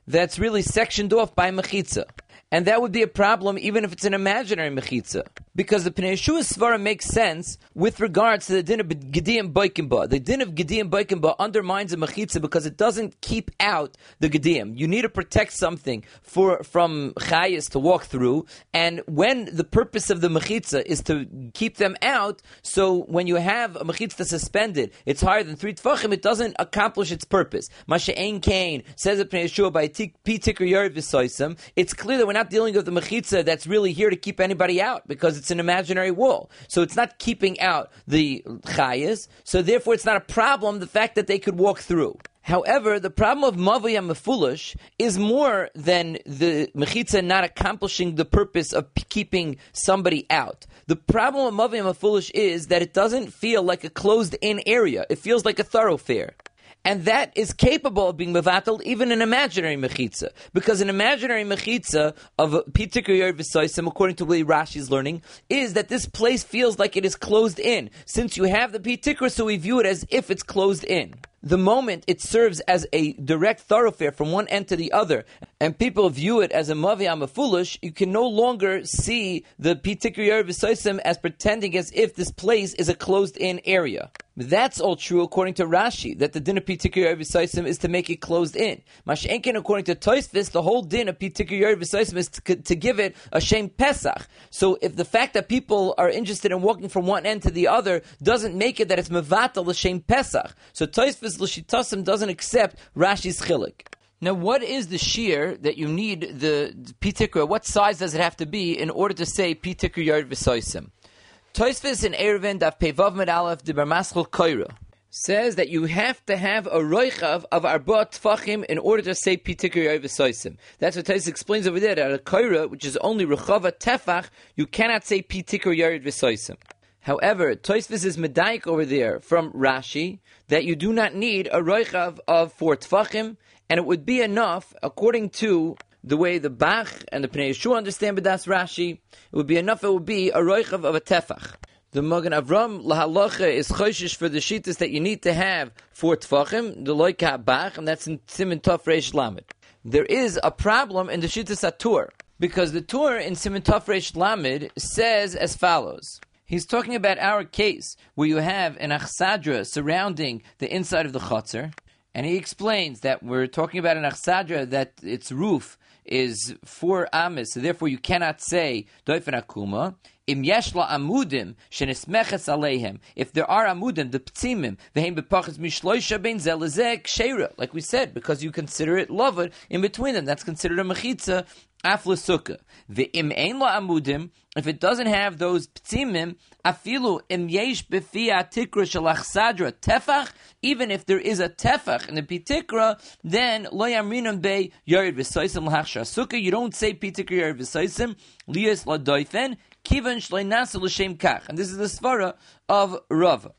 that's really sectioned off by mechitza. And that would be a problem even if it's an imaginary mechitza, because the Pnei Yeshua's svara makes sense with regards to the din of Gediyim Boikimba. The din of Gediyim Boikimba undermines a mechitza because it doesn't keep out the Gediyim. You need to protect something from Chayas to walk through, and when the purpose of the mechitza is to keep them out, so when you have a mechitza suspended, it's higher than 3 tfachim, it doesn't accomplish its purpose. Masha'en Kain says the Pnei Yeshua by Pitikr Yared V'Soisim, it's clear that we're not dealing with the mechitza that's really here to keep anybody out, because it's it's an imaginary wall. So it's not keeping out the chayas, so therefore it's not a problem, the fact that they could walk through. However, the problem of Mavui HaMefulish is more than the Mechitza not accomplishing the purpose of keeping somebody out. The problem of Mavui HaMefulish is that it doesn't feel like a closed-in area. It feels like a thoroughfare. And that is capable of being mevatel even an imaginary mechitza, because an imaginary mechitza of Pitikur V'Soysim, according to what Rashi's learning, is that this place feels like it is closed in. Since you have the Pitikur, so we view it as if it's closed in. The moment it serves as a direct thoroughfare from one end to the other, and people view it as a Mavi HaMefulish, you can no longer see the Pitikur Yer V'Soysim as pretending as if this place is a closed-in area. That's all true according to Rashi, that the din of Pitikur Yer V'Soysim is to make it closed-in. Mashenken, according to Toysviz, the whole din of Pitikur Yer V'Soysim is to give it a Shem Pesach. So if the fact that people are interested in walking from one end to the other doesn't make it that it's Mevatel, the Shem Pesach. So Toysviz L'shitasim doesn't accept Rashi's chilek. Now, what is the shear that you need the pitikra? What size does it have to be in order to say pitikra yard v'soysim? Toysviz in Erevin daf peivav med aleph de Ramaskal koira says that you have to have a roichav of arba tfachim in order to say pitikra yard v'soysim. That's what Toysviz explains over there, that a koira, which is only rechava tefach, you cannot say pitikra yard v'soysim. However, Toysviz is medayik over there from Rashi that you do not need a roichav of 4 tefachim, and it would be enough, according to the way the Bach and the Pnei Yeshua understand B'das Rashi, it would be enough, it would be a roichav of a tefach. The Mogen Avram lahalacha is choshish for the shittas that you need to have 4 tefachim, the loika Bach, and that's in Siman Tov Reish Lamed. There is a problem in the shittas Tur, because the Tur in Siman Tov Reish Lamed says as follows. He's talking about our case where you have an achsadra surrounding the inside of the chutzner, and he explains that we're talking about an achsadra that its roof is 4 amas, so therefore you cannot say doifen akuma. Im yeshla amudim shenismeches aleihem. If there are amudim, the ptzimim, vehem bepachas mishloisha ben zelezek sheira, like we said, because you consider it loved in between them. That's considered a mechitza. Afla sukkah. Ve'im ein la amudim, if it doesn't have those ptzimim, afilu im yesh b'fiyah tikra shalach sadra tefach, even if there is a tefach in the pitikra, then lo yamrinam be yared v'soysim l'hach shasukkah, you don't say pitikra yared v'soysim, liyas la doifen, kivan shloi nasa l'shem kach. And this is the svara of Rav.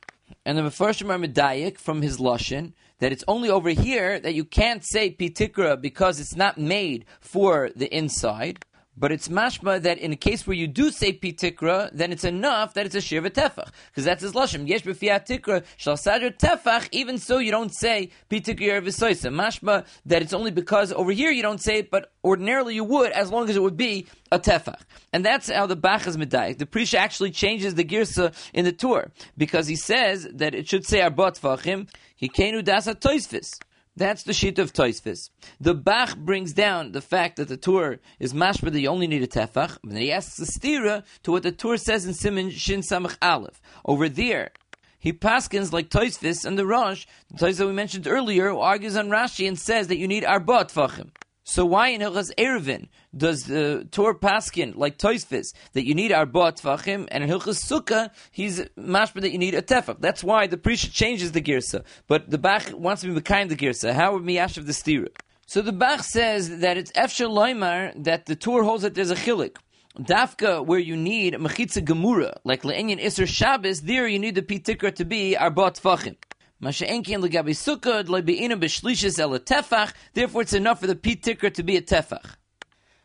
And the Mefarshim are medayik from his Lashon, that it's only over here that you can't say pitikra because it's not made for the inside, but it's mashma that in a case where you do say pitikra, then it's enough that it's a shir v'tefach, because that's his Lashon. Yesh b'fiyah tikra shal sadr tefach, even so you don't say pitikra v'soysim. Mashma that it's only because over here you don't say it, but ordinarily you would, as long as it would be a tefach. And that's how the Bach is medayik. The Prisha actually changes the girsa in the Tur, because he says that it should say arba tefachim, hikenu dasa Toysviz. That's the sheet of Toysviz. The Bach brings down the fact that the Tur is mashma that you only need a tefach, and then he asks the stira to what the Tur says in Siman Shin Samach Aleph. Over there, he paskins like Toysviz and the Rosh, the Toysviz that we mentioned earlier, who argues on Rashi and says that you need arba tefachim. So why in Hilchas Erevin does the Torah paskin like Toysviz that you need arba tefachim, and in Hilchas Sukkah he's mashma that you need a tefach? That's why the Prisha changes the girsa, but the Bach wants to be mekayim the girsa. How would miyashav the stira? So the Bach says that it's efshar loymar that the Torah holds that there's a chilik. Dafka, where you need mechitza gemura, like le'enyan iser Shabbos, there you need the pitikra to be arba tefachim. Therefore, it's enough for the pitikra to be a tefach.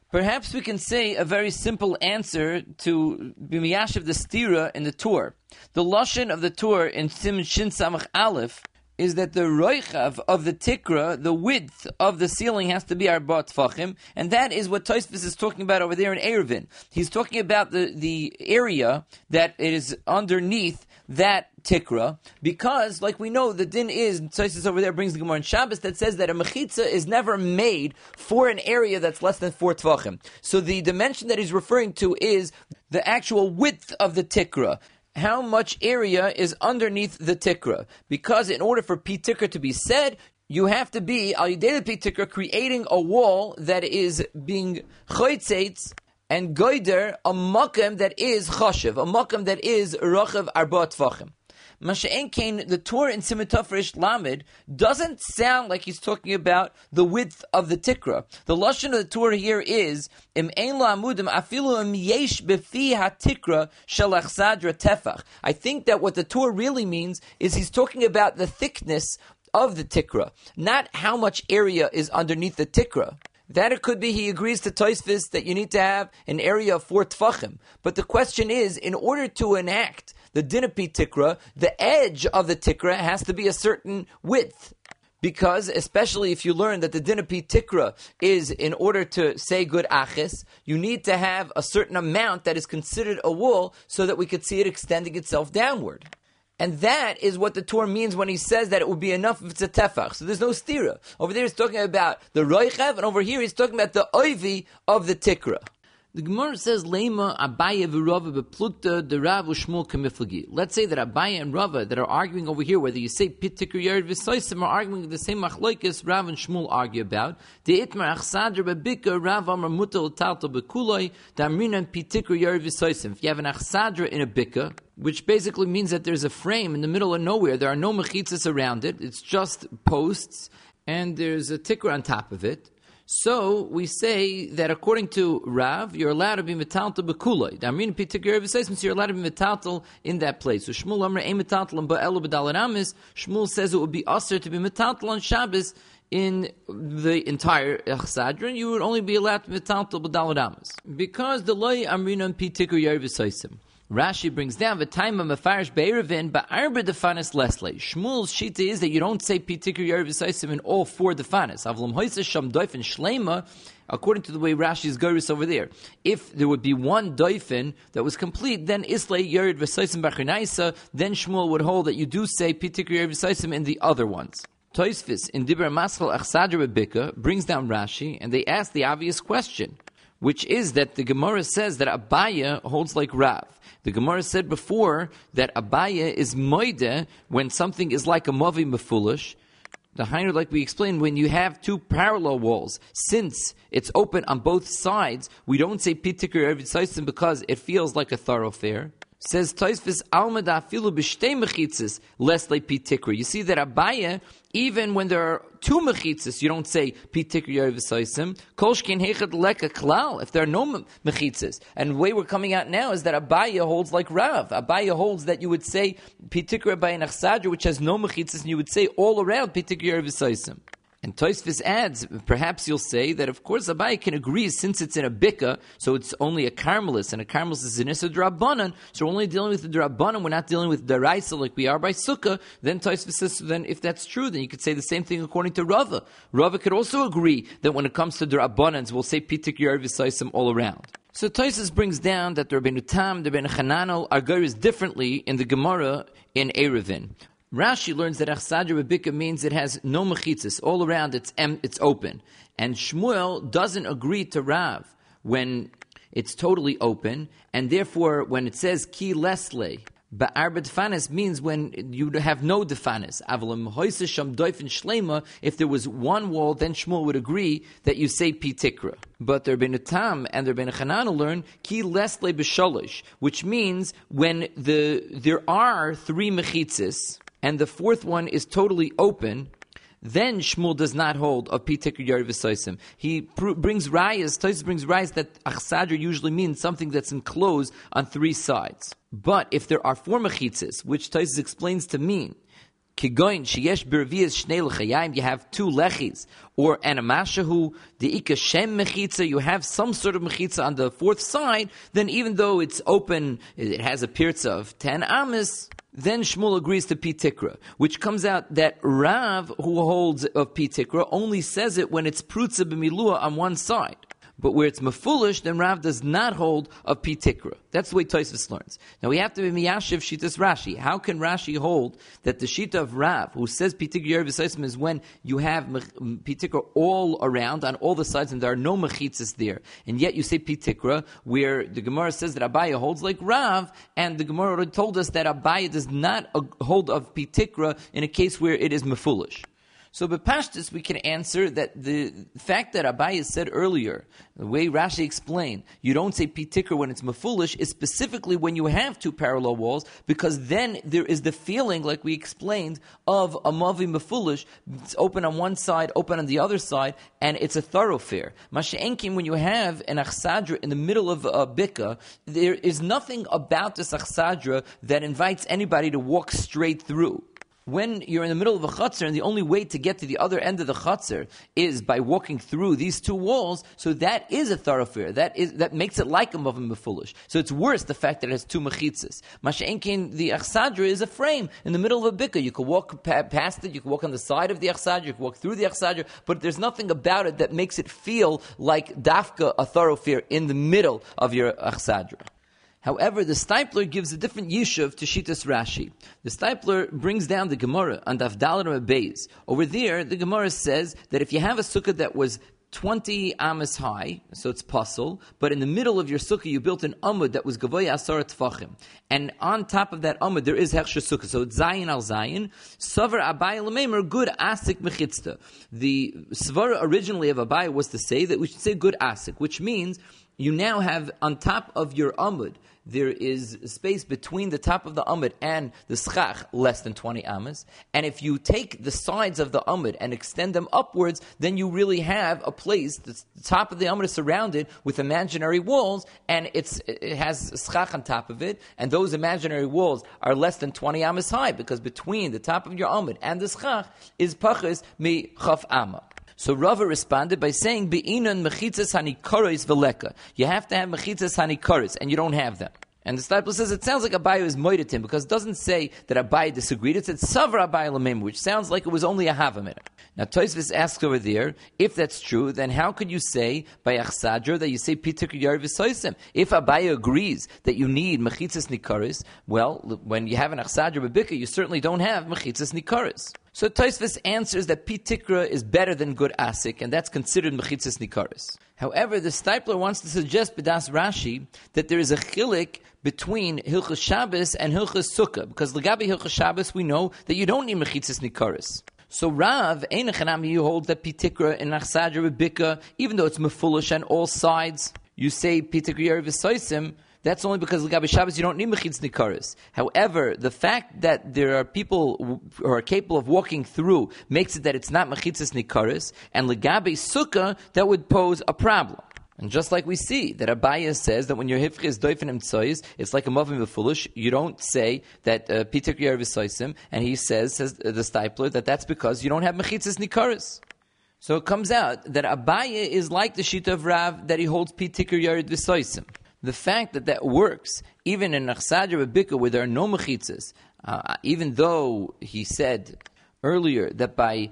Perhaps we can say a very simple answer to b'miyashav the stira in the Tur. The lashon of the Tur in Siman Shin Samach Aleph is that the roichav of the tikra, the width of the ceiling, has to be arba tefachim, and that is what Toysviz is talking about over there in Erevin. He's talking about the area that is underneath that tikra, because, like we know, the din is, Toysviz over there brings the Gemara in Shabbos that says that a mechitza is never made for an area that's less than 4 tefachim. So the dimension that he's referring to is the actual width of the tikra. How much area is underneath the tikra? Because in order for pitikra to be said, you have to be al yedei pitikra creating a wall that is being choytzeitz and goyder a makom that is chashev, a makom that is rochev arba tefachim. Masha'en Kane, the Tur in Simitafresh Lamed doesn't sound like he's talking about the width of the tikra. The lashon of the Tur here is im ein lo amudim afilu im yesh b'fi hatikra shelach sadra tefach. I think that what the Tur really means is he's talking about the thickness of the tikra, not how much area is underneath the tikra. That it could be he agrees to Toysviz that you need to have an area of 4 tefachim. But the question is, in order to enact the din of tikra, the edge of the tikra has to be a certain width. Because, especially if you learn that the din of tikra is in order to say good achis, you need to have a certain amount that is considered a wool so that we could see it extending itself downward. And that is what the Torah means when he says that it would be enough if it's a tefach. So there's no stira. Over there he's talking about the roichev, and over here he's talking about the oivi of the tikra. The Gemara says, Leima Abaye v'Rava beplukta derav u'shmul kamiflagi. Let's say that Abaye and Rava that are arguing over here, whether you say pit tikra yared v'soisim, are arguing the same machloikis Rav and Shmuel argue about. De'itmar achsadr bebika Rav amar mutal talto bekuloi damrinan pit tikra yared v'soisim. If you have an achsadra in a bika, which basically means that there's a frame in the middle of nowhere, there are no mechitzas around it, it's just posts, and there's a tikra on top of it. So we say that according to Rav, you're allowed to be metaltal b'kulay. Damrin p'tikra yared v'soisim, so you're allowed to be metaltal in that place. So Shmuel amar ein metaltal ba'elu b'dalet amis. Shmuel says it would be usher to be metaltal on Shabbos in the entire Echsadron. You would only be allowed to be metaltal b'dalet amis because the loy amrinon p'tikra yared v'soisim. Rashi brings down the time of Mefarish Be'erevin ba'arba defanis leslei. Shmuel's shita is that you don't say pitikri yared v'soisim in all 4 defanis. Avlam hoysa sham doifin shleima, according to the way Rashi's goris over there. If there would be 1 doifin that was complete, then islei yared v'soisim b'chinaisa, then Shmuel would hold that you do say pitikri yared v'soisim in the other ones. Toysviz in Dibra Maschal Achsadra Bebika brings down Rashi, and they ask the obvious question, which is that the Gemara says that Abaya holds like Rav. The Gemara said before that Abaya is moide when something is like a mavi mefulish. The Hainu, like we explained, when you have 2 parallel walls, since it's open on both sides, we don't say pitikra yared because it feels like a thoroughfare. Says Toysviz almada filu b'shtei mechitzis leslei pitikra. You see that Abaya, even when there are 2 mechitzis, you don't say pitikra yared v'soisim. Kol shkein hechad leka klal. If there are no mechitzis, and the way we're coming out now is that Abaya holds like Rav. Abaya holds that you would say pitikra by an achsadra which has no mechitzis, and you would say all around pitikra yared v'soisim. And Toysviz adds, perhaps you'll say that of course Abaye can agree since it's in a bika, so it's only a karmelis, and a karmelis is an issa drabanan, so we're only dealing with the drabanan, we're not dealing with daraisa like we are by sukkah. Then Toysviz says, so then if that's true, then you could say the same thing according to Rava. Rava could also agree that when it comes to drabanans, we'll say pitik yared v'soisim all around. So Toysviz brings down that the Rabbeinu Tam, the Rabbeinu Hananal, argue differently in the Gemara in Erevin. Rashi learns that Achsadra Bebika means it has no mechitzis. All around it's open. And Shmuel doesn't agree to Rav when it's totally open. And therefore, when it says ki leslei, ba'arba defanis means when you have no defanis. Avalim hoysa sham doifin shleima. If there was 1 wall, then Shmuel would agree that you say pitikra. But the Rebbeinu Tam and the Rebbeinu Hananel learn ki leslei b'sholosh, which means when there are 3 mechitzis. And the 4th one is totally open, then Shmuel does not hold a pitikra yared v'soisim. He brings rayas, Toysviz brings rayas that achsadra usually means something that's enclosed on 3 sides. But if there are 4 mechitzis, which Toysviz explains to mean, kigoin sheyesh b'revias shnei l'chayim, you have 2 lechis, or anamashahu, de'ika shem mechitza, you have some sort of mechitza on the 4th side, then even though it's open, it has a pirza of 10 amas, then Shmuel agrees to pitikra, which comes out that Rav, who holds of pitikra, only says it when it's prutza b'milua on 1 side. But where it's mefulish, then Rav does not hold of pitikra. That's the way Toysviz learns. Now we have to be miyashiv shitas Rashi. How can Rashi hold that the shita of Rav, who says pitikra yared v'soisim, is when you have pitikra all around on all the sides and there are no mechitzas there, and yet you say pitikra, where the Gemara says that Abaya holds like Rav, and the Gemara already told us that Abaya does not hold of pitikra in a case where it is mefulish. So bepashtis, we can answer that the fact that Abaye said earlier, the way Rashi explained, you don't say pitikr when it's mefulish, is specifically when you have two parallel walls, because then there is the feeling, like we explained, of a mavi mefulish, it's open on one side, open on the other side, and it's a thoroughfare. Masha'enkim, when you have an achsadra in the middle of a bika, there is nothing about this achsadra that invites anybody to walk straight through. When you're in the middle of a chutzner, and the only way to get to the other end of the chutzner is by walking through these two walls, so that is a thoroughfare. That makes it like a mavim b'fulish. So it's worse the fact that it has two mechitzas. Masha'enkin, the achsadra is a frame in the middle of a bika. You can walk past it, you can walk on the side of the achsadra, you can walk through the achsadra, but there's nothing about it that makes it feel like dafka, a thoroughfare in the middle of your achsadra. However, the Stipler gives a different yishuv to Shitas Rashi. The Stipler brings down the Gemara on Daf Daled Amud Beis. Over there, the Gemara says that if you have a sukkah that was 20 amas high, so it's pasul, but in the middle of your sukkah you built an amud that was gavoya asara tfachim, and on top of that amud there is hechsher sukkah, so it's zayin al zayin, savar Abaye l'meimer, good asik mechitzta. The svara originally of Abaye was to say that we should say good asik, which means you now have on top of your amud, there is space between the top of the amud and the schach, less than 20 amas. And if you take the sides of the amud and extend them upwards, then you really have a place. The top of the amud is surrounded with imaginary walls, and it has schach on top of it. And those imaginary walls are less than 20 amas high, because between the top of your amud and the schach is pachas mi chaf amah. So Rava responded by saying, "Beinan mechitzas hanikoros veleka." You have to have mechitzas hanikoros, and you don't have them. And the Stipler says it sounds like Abaye is moided him, because it doesn't say that Abaye disagreed. It said Savra Abaye l'meimer, which sounds like it was only a havamid. Now Toysviz asks over there, if that's true, then how could you say by achsadra that you say pitik yarv v'soisim? If Abaye agrees that you need mechitzas nikaris, well, when you have an achsadra b'bika, you certainly don't have mechitzas nikaris. So Toysviz answers that pitikra is better than good asik, and that's considered mechitzas nikaris. However, the Stipler wants to suggest b'das Rashi that there is a chilik between Hilchas Shabbos and Hilchas Sukkah, because l'gabi Hilchas Shabbos we know that you don't need mechitzas nikaris. So Rav Einachanam, you hold that pitikra and achsadra b'bika, even though it's mefulish on all sides, you say pitikra yarv v'soisim. That's only because l'gabi Shabbos you don't need mechitz nikaris. However, the fact that there are people who are capable of walking through makes it that it's not mechitzas nikaris, and l'gabi sukkah that would pose a problem. And just like we see that Abaye says that when your hifchah is doifen emtsois, it's like a mavim b'fulish. You don't say that pitik yarv v'soisim, and he says the Stipler that that's because you don't have mechitzas nikaris. So it comes out that Abaye is like the shita of Rav that he holds pitik yarv v'soisim. The fact that that works, even in Achsadra B'Bika, where there are no mechitzas, even though he said earlier that by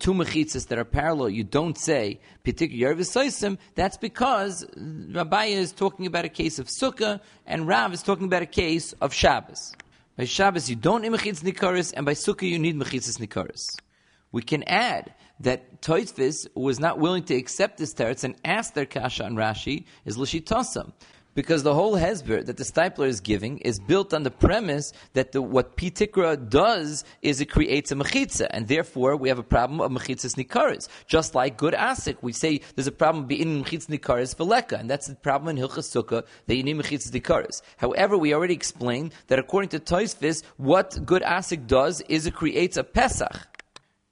two mechitzas that are parallel, you don't say Pitik Yarv V'Soisim, that's because Abaye is talking about a case of Sukkah, and Rav is talking about a case of Shabbos. By Shabbos, you don't need mechitzas nikaris, and by Sukkah, you need mechitzas nikaris. We can add that Toysviz was not willing to accept this teretz and asked their kasha on Rashi is l'shitosam, because the whole hesber that the Stipler is giving is built on the premise that what pitikra does is it creates a mechitza, and therefore we have a problem of mechitzas nikaris. Just like good asik, we say there's a problem in mechitzas nikaris veleka, and that's the problem in Hilchas Sukkah that you need mechitzas nikaris. However, we already explained that according to Toysviz, what good asik does is it creates a pesach.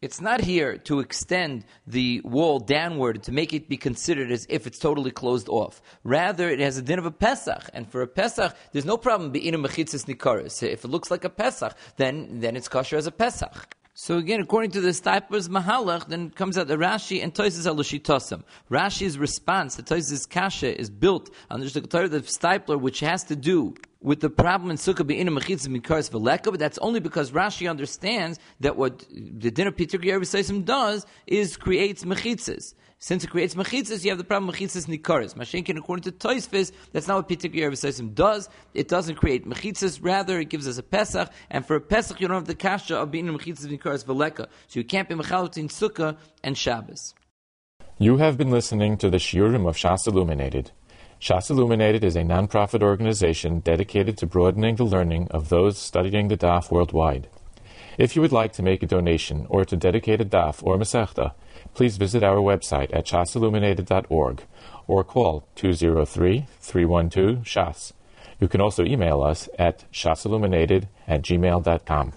It's not here to extend the wall downward to make it be considered as if it's totally closed off. Rather, it has a din of a Pesach. And for a Pesach, there's no problem being a mechitzas nikaris. If it looks like a Pesach, then it's kosher as a Pesach. So again, according to the Stipler's Mahalach, then it comes out that Rashi and Toysviz al-Shitosam. Rashi's response to Toysviz's kasha is built on the Stipler, which has to do with the problem in Sukkah being a mechitzas nikaris veleka, but that's only because Rashi understands that what the din of pitik yarv v'soisim does is creates mechitzas. Since it creates mechitzas, you have the problem mechitzas nikaris. Mashenkin, according to Toysviz, that's not what pitik yarv v'soisim does. It doesn't create mechitzas, rather it gives us a pesach, and for a pesach you don't have the kasha of being a mechitzas nikaris veleka, so you can't be mechalot in Sukkah and Shabbos. You have been listening to the shiurim of Shas Illuminated. Shas Illuminated is a non-profit organization dedicated to broadening the learning of those studying the Daf worldwide. If you would like to make a donation or to dedicate a daf or masechta, please visit our website at shasilluminated.org or call 203-312-SHAS. You can also email us at shasilluminated@gmail.com.